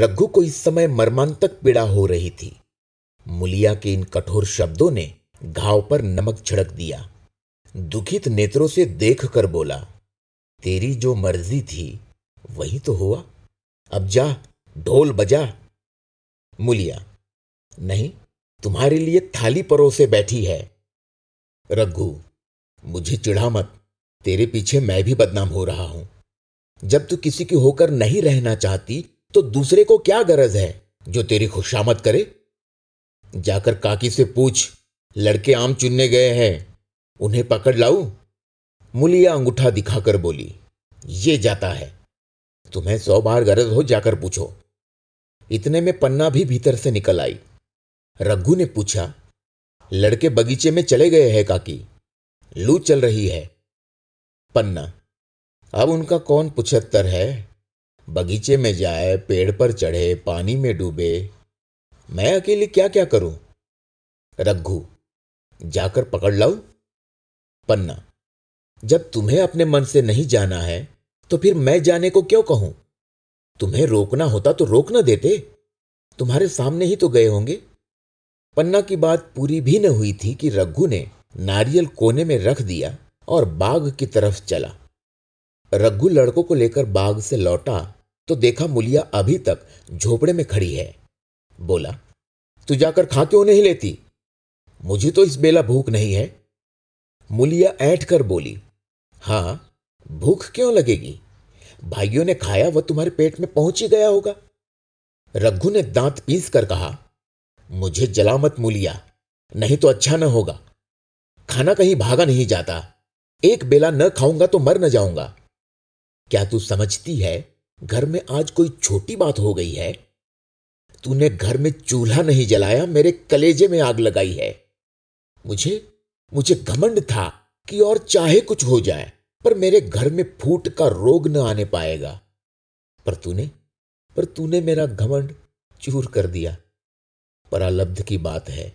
रघु को इस समय मर्मांतक पीड़ा हो रही थी। मुलिया के इन कठोर शब्दों ने घाव पर नमक छिड़क दिया। दुखित नेत्रों से देख कर बोला, तेरी जो मर्जी थी वही तो हुआ, अब जा ढोल बजा। मुलिया, नहीं, तुम्हारे लिए थाली परोसे बैठी है। रघु, मुझे चिढ़ा मत, तेरे पीछे मैं भी बदनाम हो रहा हूं। जब तू किसी की होकर नहीं रहना चाहती तो दूसरे को क्या गरज है जो तेरी खुशामद करे। जाकर काकी से पूछ, लड़के आम चुनने गए हैं, उन्हें पकड़ लाऊं। मुलिया अंगूठा दिखाकर बोली, ये जाता है, तुम्हें सौ बार गरज हो जाकर पूछो। इतने में पन्ना भी भीतर से निकल आई। रघु ने पूछा, लड़के बगीचे में चले गए हैं काकी, लू चल रही है। पन्ना, अब उनका कौन पुछत्तर है, बगीचे में जाए, पेड़ पर चढ़े, पानी में डूबे, मैं अकेली क्या क्या करूं। रघु, जाकर पकड़ लाऊं। पन्ना, जब तुम्हें अपने मन से नहीं जाना है तो फिर मैं जाने को क्यों कहूं। तुम्हें रोकना होता तो रोक ना देते, तुम्हारे सामने ही तो गए होंगे। पन्ना की बात पूरी भी न हुई थी कि रघु ने नारियल कोने में रख दिया और बाग की तरफ चला। रघु लड़कों को लेकर बाग से लौटा तो देखा मुलिया अभी तक झोपड़े में खड़ी है। बोला, तू जाकर खा क्यों नहीं लेती, मुझे तो इस बेला भूख नहीं है। मुलिया ऐंठ कर बोली, हां, भूख क्यों लगेगी, भाइयों ने खाया वह तुम्हारे पेट में पहुंच ही गया होगा। रघु ने दांत पीस कर कहा, मुझे जला मत मुलिया, नहीं तो अच्छा न होगा। खाना कहीं भागा नहीं जाता, एक बेला न खाऊंगा तो मर न जाऊंगा। क्या तू समझती है घर में आज कोई छोटी बात हो गई है। तूने घर में चूल्हा नहीं जलाया, मेरे कलेजे में आग लगाई है। मुझे मुझे घमंड था कि और चाहे कुछ हो जाए पर मेरे घर में फूट का रोग न आने पाएगा, पर तूने पर तूने मेरा घमंड चूर कर दिया। परालब्ध की बात है।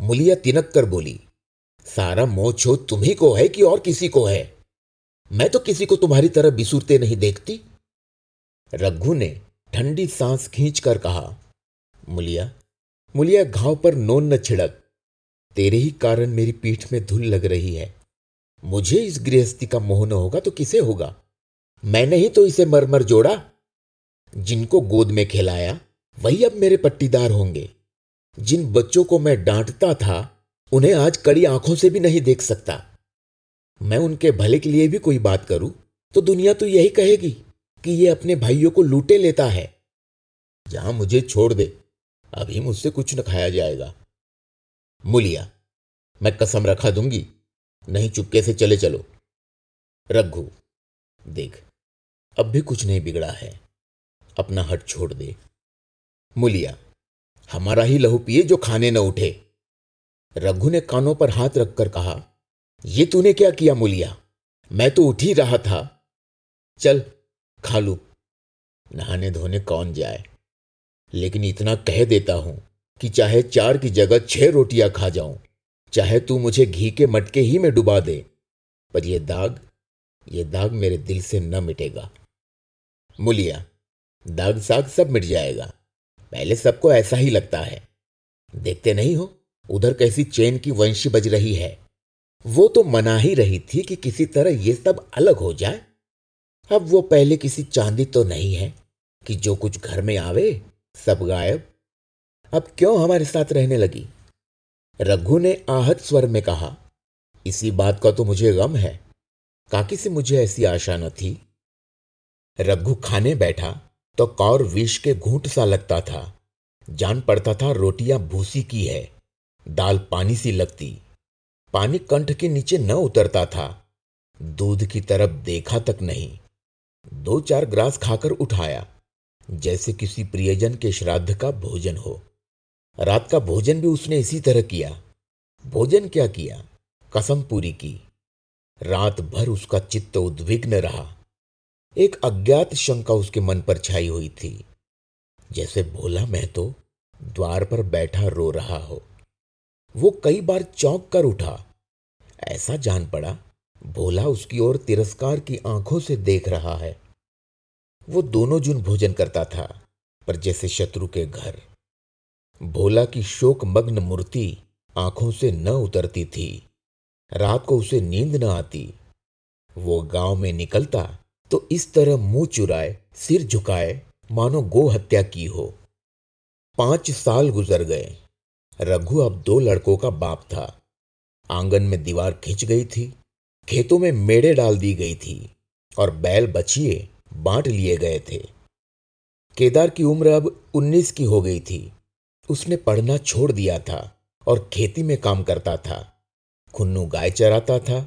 मुलिया तिनक कर बोली, सारा मोह छो तुम्ही को है कि और किसी को है, मैं तो किसी को तुम्हारी तरह बिसूरते नहीं देखती। रघु ने ठंडी सांस खींचकर कहा, मुलिया मुलिया घाव पर नोन न छिड़क, तेरे ही कारण मेरी पीठ में धूल लग रही है। मुझे इस गृहस्थी का मोह न होगा तो किसे होगा, मैंने ही तो इसे मरमर जोड़ा। जिनको गोद में खिलाया वही अब मेरे पट्टीदार होंगे, जिन बच्चों को मैं डांटता था उन्हें आज कड़ी आंखों से भी नहीं देख सकता। मैं उनके भले के लिए भी कोई बात करूं तो दुनिया तो यही कहेगी कि ये अपने भाइयों को लूटे लेता है। जहां मुझे छोड़ दे, अभी मुझसे कुछ न खाया जाएगा। मुलिया, मैं कसम रखा दूंगी, नहीं चुपके से चले चलो। रघु, देख अब भी कुछ नहीं बिगड़ा है, अपना हट छोड़ दे। मुलिया, हमारा ही लहू पिए जो खाने न उठे। रघु ने कानों पर हाथ रखकर कहा, ये तूने क्या किया मुलिया, मैं तो उठ ही रहा था। चल खा लूं, नहाने धोने कौन जाए, लेकिन इतना कह देता हूं कि चाहे चार की जगह छह रोटियां खा जाऊं, चाहे तू मुझे घी के मटके ही में डुबा दे, पर यह दाग यह दाग मेरे दिल से न मिटेगा। मुलिया, दाग साग सब मिट जाएगा, पहले सबको ऐसा ही लगता है। देखते नहीं हो उधर कैसी चैन की वंशी बज रही है, वो तो मना ही रही थी कि किसी तरह ये सब अलग हो जाए। अब वो पहले किसी चांदी तो नहीं है कि जो कुछ घर में आवे सब गायब, अब क्यों हमारे साथ रहने लगी। रघु ने आहत स्वर में कहा, इसी बात का तो मुझे गम है, काकी से मुझे ऐसी आशा न थी। रघु खाने बैठा तो कौर विष के घूंट सा लगता था, जान पड़ता था रोटियां भूसी की है, दाल पानी सी लगती, पानी कंठ के नीचे न उतरता था। दूध की तरफ देखा तक नहीं, दो चार ग्रास खाकर उठाया, जैसे किसी प्रियजन के श्राद्ध का भोजन हो। रात का भोजन भी उसने इसी तरह किया। भोजन क्या किया, कसम पूरी की। रात भर उसका चित्त उद्विग्न रहा। एक अज्ञात शंका उसके मन पर छाई हुई थी, जैसे भोला मैं तो द्वार पर बैठा रो रहा हो। वो कई बार चौंक कर उठा, ऐसा जान पड़ा भोला उसकी ओर तिरस्कार की आंखों से देख रहा है। वो दोनों जून भोजन करता था, पर जैसे शत्रु के घर। भोला की शोकमग्न मूर्ति आंखों से न उतरती थी। रात को उसे नींद न आती। वो गांव में निकलता तो इस तरह मुंह चुराए, सिर झुकाए, मानो गो हत्या की हो। पांच साल गुजर गए। रघु अब दो लड़कों का बाप था। आंगन में दीवार खींच गई थी, खेतों में मेड़े डाल दी गई थी और बैल बछिए बांट लिए गए थे। केदार की उम्र अब उन्नीस की हो गई थी। उसने पढ़ना छोड़ दिया था और खेती में काम करता था। खुन्नू गाय चराता था।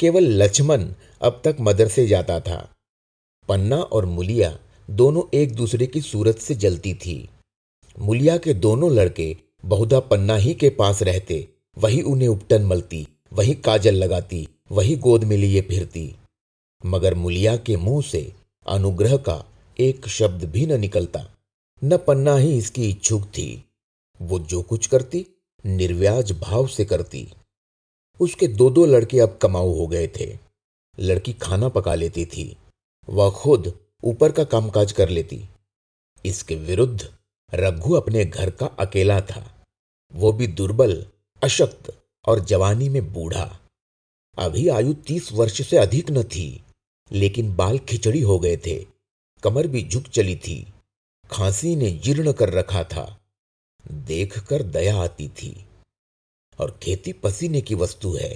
केवल लक्ष्मण अब तक मदरसे जाता था। पन्ना और मुलिया दोनों एक दूसरे की सूरत से जलती थी। मुलिया के दोनों लड़के बहुधा पन्ना ही के पास रहते, वही उन्हें उपटन मलती, वही काजल लगाती, वही गोद में लिए फिरती। मगर मुलिया के मुंह से अनुग्रह का एक शब्द भी न निकलता। न पन्ना ही इसकी इच्छुक थी। वो जो कुछ करती निर्व्याज भाव से करती। उसके दो दो लड़के अब कमाऊ हो गए थे। लड़की खाना पका लेती थी, वह खुद ऊपर का कामकाज कर लेती। इसके विरुद्ध रघु अपने घर का अकेला था, वो भी दुर्बल, अशक्त और जवानी में बूढ़ा। अभी आयु तीस वर्ष से अधिक न थी, लेकिन बाल खिचड़ी हो गए थे, कमर भी झुक चली थी, खांसी ने जीर्ण कर रखा था। देखकर दया आती थी। और खेती पसीने की वस्तु है।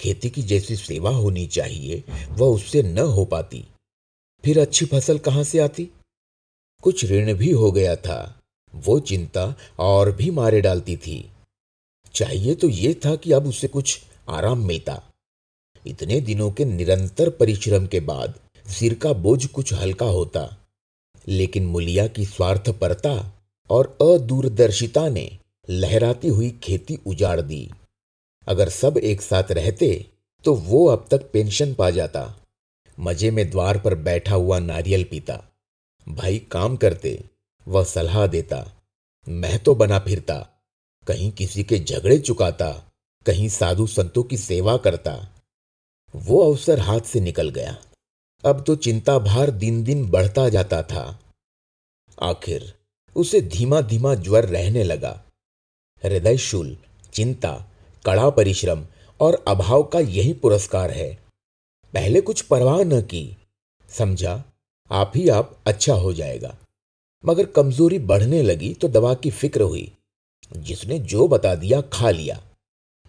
खेती की जैसी सेवा होनी चाहिए वह उससे न हो पाती। फिर अच्छी फसल कहाँ से आती? कुछ ऋण भी हो गया था। वो चिंता और भी मारे डालती थी। चाहिए तो ये था कि अब उसे कुछ आराम मिलता। इतने दिनों के निरंतर परिश्रम के बाद सिर का बोझ कुछ हल्का होता। लेकिन मुलिया की स्वार्थपरता और अदूरदर्शिता ने लहराती हुई खेती उजाड़ दी। अगर सब एक साथ रहते तो वो अब तक पेंशन पा जाता। मजे में द्वार पर बैठा हुआ नारियल पीता। भाई काम करते, वह सलाह देता। मैं तो बना फिरता, कहीं किसी के झगड़े चुकाता, कहीं साधु संतों की सेवा करता। वो अवसर हाथ से निकल गया। अब तो चिंता भार दिन दिन बढ़ता जाता था। आखिर उसे धीमा धीमा ज्वर रहने लगा। हृदयशूल चिंता, कड़ा परिश्रम और अभाव का यही पुरस्कार है। पहले कुछ परवाह न की, समझा आप ही आप अच्छा हो जाएगा। मगर कमजोरी बढ़ने लगी तो दवा की फिक्र हुई। जिसने जो बता दिया खा लिया।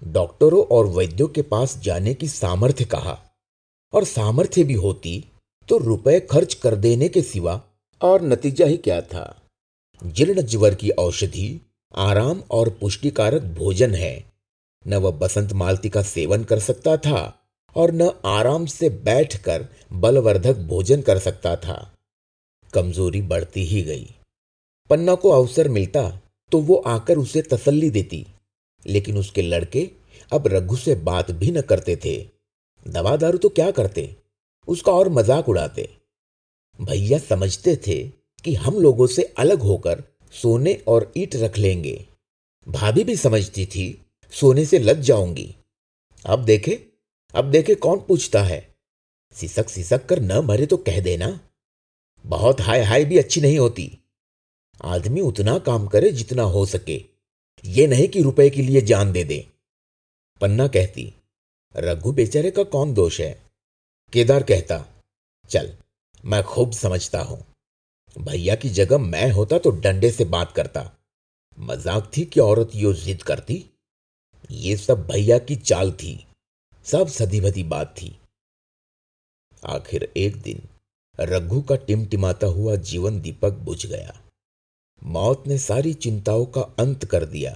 डॉक्टरों और वैद्यों के पास जाने की सामर्थ्य कहा, और सामर्थ्य भी होती तो रुपए खर्च कर देने के सिवा और नतीजा ही क्या था। जीर्ण ज्वर की औषधि आराम और पुष्टिकारक भोजन है। न वह बसंत मालती का सेवन कर सकता था और न आराम से बैठकर बलवर्धक भोजन कर सकता था। कमजोरी बढ़ती ही गई। पन्ना को अवसर मिलता तो वो आकर उसे तसल्ली देती, लेकिन उसके लड़के अब रघु से बात भी न करते थे। दवा दारू तो क्या करते, उसका और मजाक उड़ाते। भैया समझते थे कि हम लोगों से अलग होकर सोने और ईंट रख लेंगे। भाभी भी समझती थी सोने से लग जाऊंगी। अब देखे अब देखे कौन पूछता है। सिसक सिसक कर न मरे तो कह देना। बहुत हाय हाय भी अच्छी नहीं होती। आदमी उतना काम करे जितना हो सके, ये नहीं कि रुपए के लिए जान दे दे। पन्ना कहती, रघु बेचारे का कौन दोष है। केदार कहता, चल मैं खूब समझता हूं। भैया की जगह मैं होता तो डंडे से बात करता। मजाक थी कि औरत यो जिद करती। ये सब भैया की चाल थी, सब सदी भदी बात थी। आखिर एक दिन रघु का टिमटिमाता हुआ जीवन दीपक बुझ गया। मौत ने सारी चिंताओं का अंत कर दिया।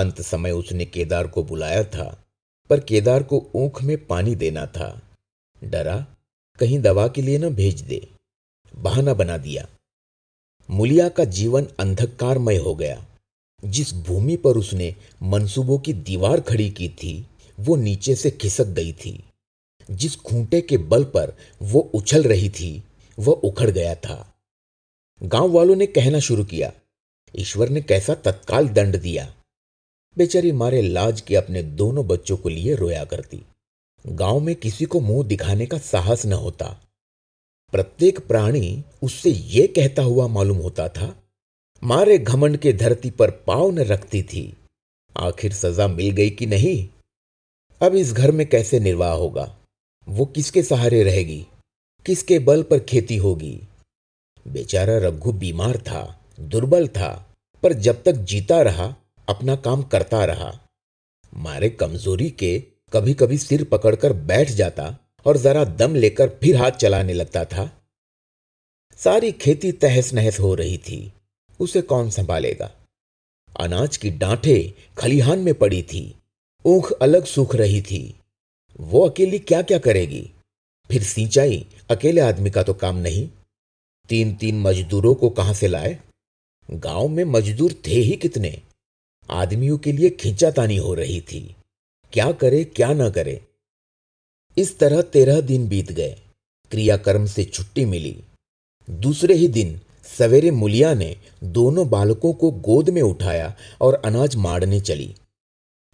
अंत समय उसने केदार को बुलाया था, पर केदार को ऊँख में पानी देना था। डरा कहीं दवा के लिए न भेज दे, बहाना बना दिया। मुलिया का जीवन अंधकारमय हो गया। जिस भूमि पर उसने मंसूबों की दीवार खड़ी की थी वो नीचे से खिसक गई थी। जिस खूंटे के बल पर वो उछल रही थी वह उखड़ गया था। गांव वालों ने कहना शुरू किया, ईश्वर ने कैसा तत्काल दंड दिया। बेचारी मारे लाज के अपने दोनों बच्चों को लिए रोया करती। गांव में किसी को मुंह दिखाने का साहस न होता। प्रत्येक प्राणी उससे ये कहता हुआ मालूम होता था, मारे घमंड के धरती पर पांव न रखती थी। आखिर सजा मिल गई कि नहीं? अब इस घर में कैसे निर्वाह होगा? वो किसके सहारे रहेगी? किसके बल पर खेती होगी? बेचारा रघु बीमार था, दुर्बल था, पर जब तक जीता रहा अपना काम करता रहा। मारे कमजोरी के कभी कभी सिर पकड़कर बैठ जाता और जरा दम लेकर फिर हाथ चलाने लगता था। सारी खेती तहस नहस हो रही थी, उसे कौन संभालेगा? अनाज की डांठें खलिहान में पड़ी थी, ऊख अलग सूख रही थी। वो अकेली क्या क्या करेगी? फिर सिंचाई अकेले आदमी का तो काम नहीं। तीन तीन मजदूरों को कहां से लाए? गांव में मजदूर थे ही कितने। आदमियों के लिए खींचातानी हो रही थी, क्या करे क्या न करे। इस तरह तेरह दिन बीत गए। क्रियाकर्म से छुट्टी मिली। दूसरे ही दिन सवेरे मुलिया ने दोनों बालकों को गोद में उठाया और अनाज मारने चली।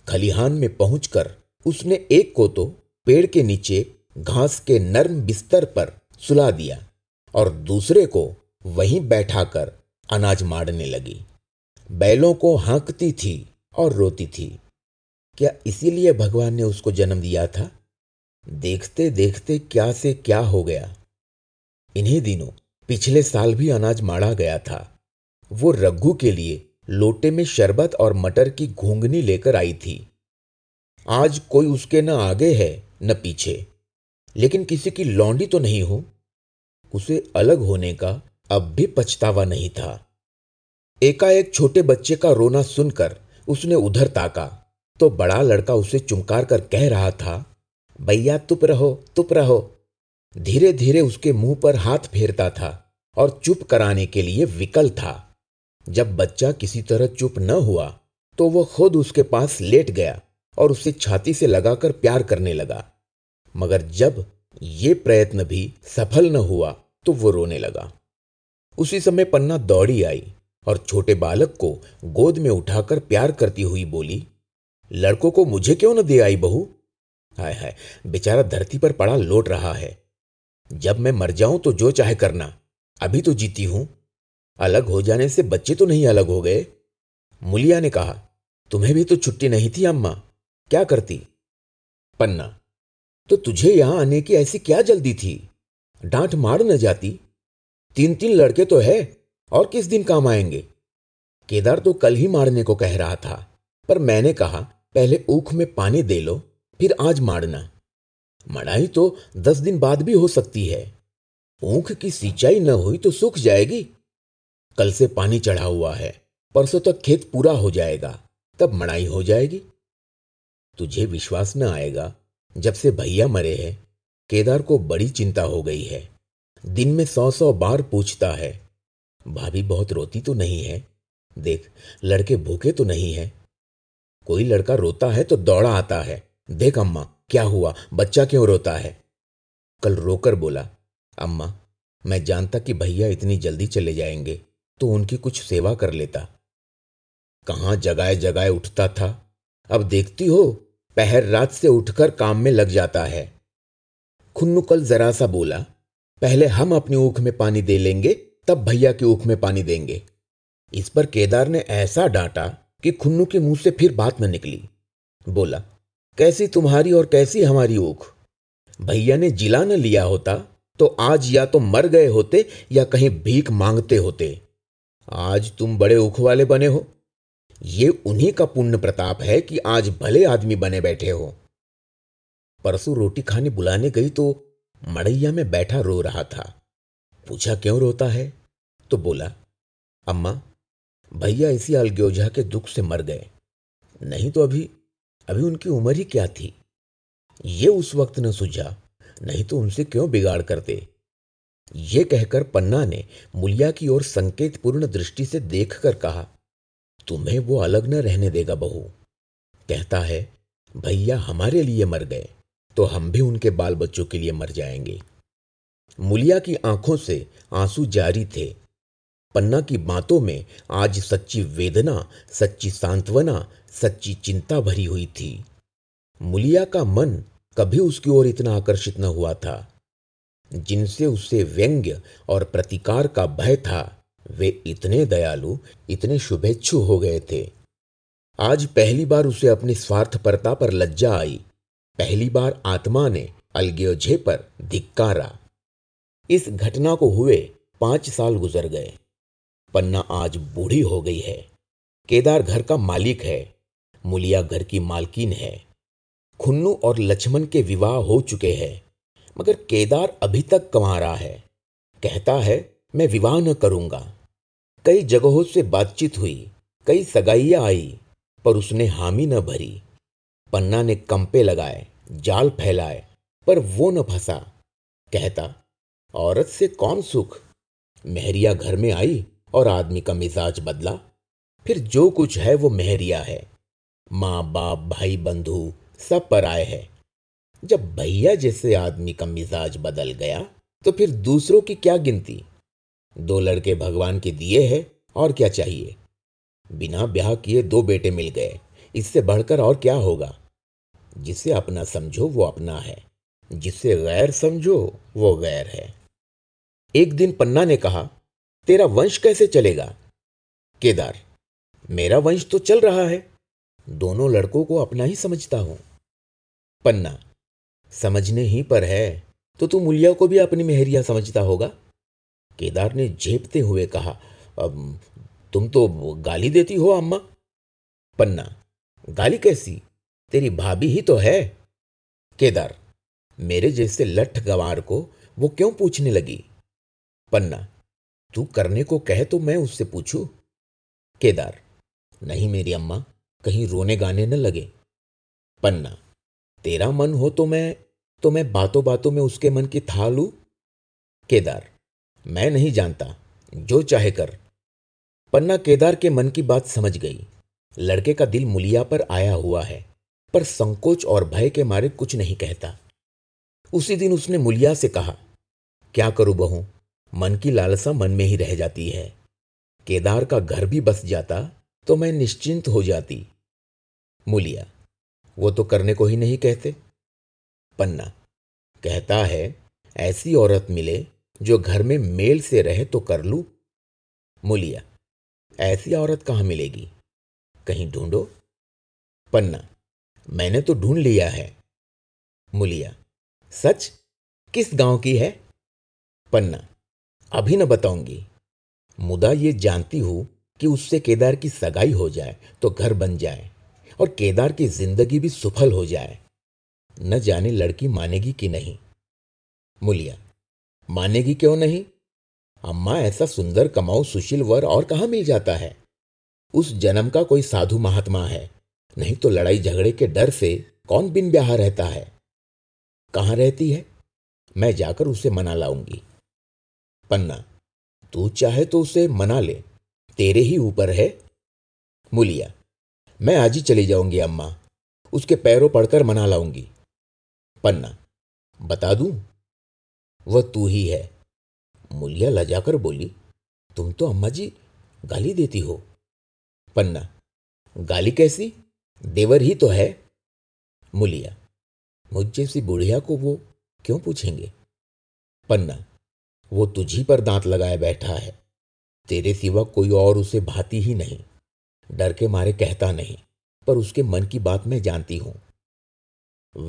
खलिहान में पहुंचकर उसने एक को तो पेड़ के नीचे घास के नर्म बिस्तर पर सुला दिया और दूसरे को वहीं बैठाकर अनाज मारने लगी। बैलों को हाँकती थी और रोती थी। क्या इसीलिए भगवान ने उसको जन्म दिया था? देखते देखते क्या से क्या हो गया। इन्हीं दिनों पिछले साल भी अनाज माड़ा गया था। वो रघु के लिए लोटे में शरबत और मटर की घूंघनी लेकर आई थी। आज कोई उसके न आगे है न पीछे, लेकिन किसी की लौंडी तो नहीं हो। उसे अलग होने का अब भी पछतावा नहीं था। एकाएक छोटे बच्चे का रोना सुनकर उसने उधर ताका तो बड़ा लड़का उसे चुमकार कर कह रहा था, भैया चुप रहो चुप रहो। धीरे धीरे उसके मुंह पर हाथ फेरता था और चुप कराने के लिए विकल था। जब बच्चा किसी तरह चुप न हुआ तो वह खुद उसके पास लेट गया और उसे छाती से लगाकर प्यार करने लगा। मगर जब ये प्रयत्न भी सफल न हुआ तो वो रोने लगा। उसी समय पन्ना दौड़ी आई और छोटे बालक को गोद में उठाकर प्यार करती हुई बोली, लड़कों को मुझे क्यों न दे आई बहू? हाय हाय, बेचारा धरती पर पड़ा लोट रहा है। जब मैं मर जाऊं तो जो चाहे करना, अभी तो जीती हूं। अलग हो जाने से बच्चे तो नहीं अलग हो गए? मुलिया ने कहा, तुम्हें भी तो छुट्टी नहीं थी अम्मा, क्या करती? पन्ना, तो तुझे यहां आने की ऐसी क्या जल्दी थी? डांट मार न जाती? तीन तीन लड़के तो है, और किस दिन काम आएंगे? केदार तो कल ही मारने को कह रहा था, पर मैंने कहा पहले ऊख में पानी दे लो फिर आज मारना। मड़ाई तो दस दिन बाद भी हो सकती है। ऊख की सिंचाई न हुई तो सूख जाएगी। कल से पानी चढ़ा हुआ है, परसों तक खेत पूरा हो जाएगा, तब मड़ाई हो जाएगी। तुझे विश्वास न आएगा, जब से भैया मरे हैं केदार को बड़ी चिंता हो गई है। दिन में सौ सौ बार पूछता है, भाभी बहुत रोती तो नहीं है? देख, लड़के भूखे तो नहीं है? कोई लड़का रोता है तो दौड़ा आता है, देख अम्मा क्या हुआ, बच्चा क्यों रोता है? कल रोकर बोला, अम्मा मैं जानता कि भैया इतनी जल्दी चले जाएंगे तो उनकी कुछ सेवा कर लेता। कहाँ जगाए जगाए उठता था, अब देखती हो पहर रात से उठकर काम में लग जाता है। खुन्नू कल जरा सा बोला, पहले हम अपनी ऊख में पानी दे लेंगे तब भैया की ऊख में पानी देंगे। इस पर केदार ने ऐसा डांटा कि खुन्नू के मुंह से फिर बात न निकली। बोला, कैसी तुम्हारी और कैसी हमारी ऊख? भैया ने जिला न लिया होता तो आज या तो मर गए होते या कहीं भीख मांगते होते। आज तुम बड़े ऊख वाले बने हो। ये उन्हीं का पुण्य प्रताप है कि आज भले आदमी बने बैठे हो। परसों रोटी खाने बुलाने गई तो मड़ैया में बैठा रो रहा था। पूछा क्यों रोता है? तो बोला, अम्मा भैया इसी अलग्योजा के दुख से मर गए, नहीं तो अभी अभी उनकी उम्र ही क्या थी। ये उस वक्त न सूझा, नहीं तो उनसे क्यों बिगाड़ करते। ये कहकर पन्ना ने मुलिया की ओर संकेतपूर्ण दृष्टि से देखकर कहा, तुम्हें वो अलग न रहने देगा बहू। कहता है भैया हमारे लिए मर गए, तो हम भी उनके बाल बच्चों के लिए मर जाएंगे। मुलिया की आंखों से आंसू जारी थे। पन्ना की बातों में आज सच्ची वेदना, सच्ची सांत्वना, सच्ची चिंता भरी हुई थी। मुलिया का मन कभी उसकी ओर इतना आकर्षित न हुआ था। जिनसे उसे व्यंग्य और प्रतिकार का भय था, वे इतने दयालु, इतने शुभेच्छु हो गए थे। आज पहली बार उसे अपनी स्वार्थपरता पर लज्जा आई। पहली बार आत्मा ने अलग्योझे पर धिक्कारा। इस घटना को हुए पांच साल गुजर गए। पन्ना आज बूढ़ी हो गई है। केदार घर का मालिक है, मुलिया घर की मालकिन है। खुन्नू और लक्ष्मण के विवाह हो चुके हैं, मगर केदार अभी तक कमा रहा है। कहता है, मैं विवाह न करूंगा। कई जगहों से बातचीत हुई, कई सगाइयाँ आई, पर उसने हामी न भरी। पन्ना ने कंपे लगाए, जाल फैलाए, पर वो न फंसा। कहता, औरत से कौन सुख। मेहरिया घर में आई और आदमी का मिजाज बदला। फिर जो कुछ है वो मेहरिया है। माँ बाप, भाई बंधु सब पर आए है। जब भैया जैसे आदमी का मिजाज बदल गया तो फिर दूसरों की क्या गिनती। दो लड़के भगवान के दिए हैं, और क्या चाहिए। बिना ब्याह किए दो बेटे मिल गए, इससे बढ़कर और क्या होगा। जिसे अपना समझो वो अपना है, जिसे गैर समझो वो गैर है। एक दिन पन्ना ने कहा, तेरा वंश कैसे चलेगा। केदार, मेरा वंश तो चल रहा है, दोनों लड़कों को अपना ही समझता हूं। पन्ना, समझने ही पर है तो तू मुलिया को भी अपनी मेहरिया समझता होगा। केदार ने झेपते हुए कहा, अब तुम तो गाली देती हो अम्मा। पन्ना, गाली कैसी, तेरी भाभी ही तो है। केदार, मेरे जैसे लठ गवार को वो क्यों पूछने लगी। पन्ना, तू करने को कहे तो मैं उससे पूछूं। केदार, नहीं मेरी अम्मा, कहीं रोने गाने न लगे। पन्ना, तेरा मन हो तो मैं तो मैं बातों बातों में उसके मन की था लूं। केदार, मैं नहीं जानता, जो चाहे कर। पन्ना केदार के मन की बात समझ गई। लड़के का दिल मुलिया पर आया हुआ है, पर संकोच और भय के मारे कुछ नहीं कहता। उसी दिन उसने मुलिया से कहा, क्या करूं बहू, मन की लालसा मन में ही रह जाती है। केदार का घर भी बस जाता तो मैं निश्चिंत हो जाती। मुलिया, वो तो करने को ही नहीं कहते। पन्ना, कहता है, ऐसी औरत मिले जो घर में मेल से रहे तो कर लूं। मुलिया, ऐसी औरत कहाँ मिलेगी, कहीं ढूंढो। पन्ना, मैंने तो ढूंढ लिया है। मुलिया, सच, किस गांव की है। पन्ना, अभी न बताऊंगी, मुदा ये जानती हूं कि उससे केदार की सगाई हो जाए तो घर बन जाए और केदार की जिंदगी भी सफल हो जाए। न जाने लड़की मानेगी कि नहीं। मुलिया, मानेगी क्यों नहीं अम्मा, ऐसा सुंदर कमाऊ सुशील वर और कहाँ मिल जाता है। उस जन्म का कोई साधु महात्मा है, नहीं तो लड़ाई झगड़े के डर से कौन बिन ब्याह रहता है। कहाँ रहती है, मैं जाकर उसे मना लाऊंगी। पन्ना, तू चाहे तो उसे मना ले, तेरे ही ऊपर है। मुलिया, मैं आज ही चली जाऊंगी अम्मा, उसके पैरों पड़कर मना लाऊंगी। पन्ना, बता दूं, वह तू ही है। मुलिया लजाकर बोली, तुम तो अम्मा जी गाली देती हो। पन्ना, गाली कैसी, देवर ही तो है। मुलिया, मुझ जैसी बुढ़िया को वो क्यों पूछेंगे। पन्ना, वो तुझी पर दांत लगाए बैठा है, तेरे सिवा कोई और उसे भाती ही नहीं। डर के मारे कहता नहीं, पर उसके मन की बात मैं जानती हूं।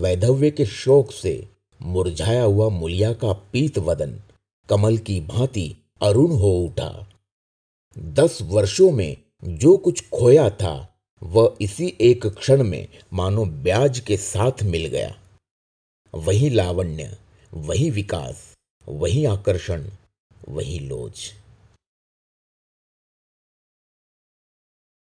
वैधव्य के शोक से मुरझाया हुआ मुलिया का पीत वदन कमल की भांति अरुण हो उठा। दस वर्षों में जो कुछ खोया था वह इसी एक क्षण में मानो ब्याज के साथ मिल गया। वही लावण्य, वही विकास, वही आकर्षण, वही लोच।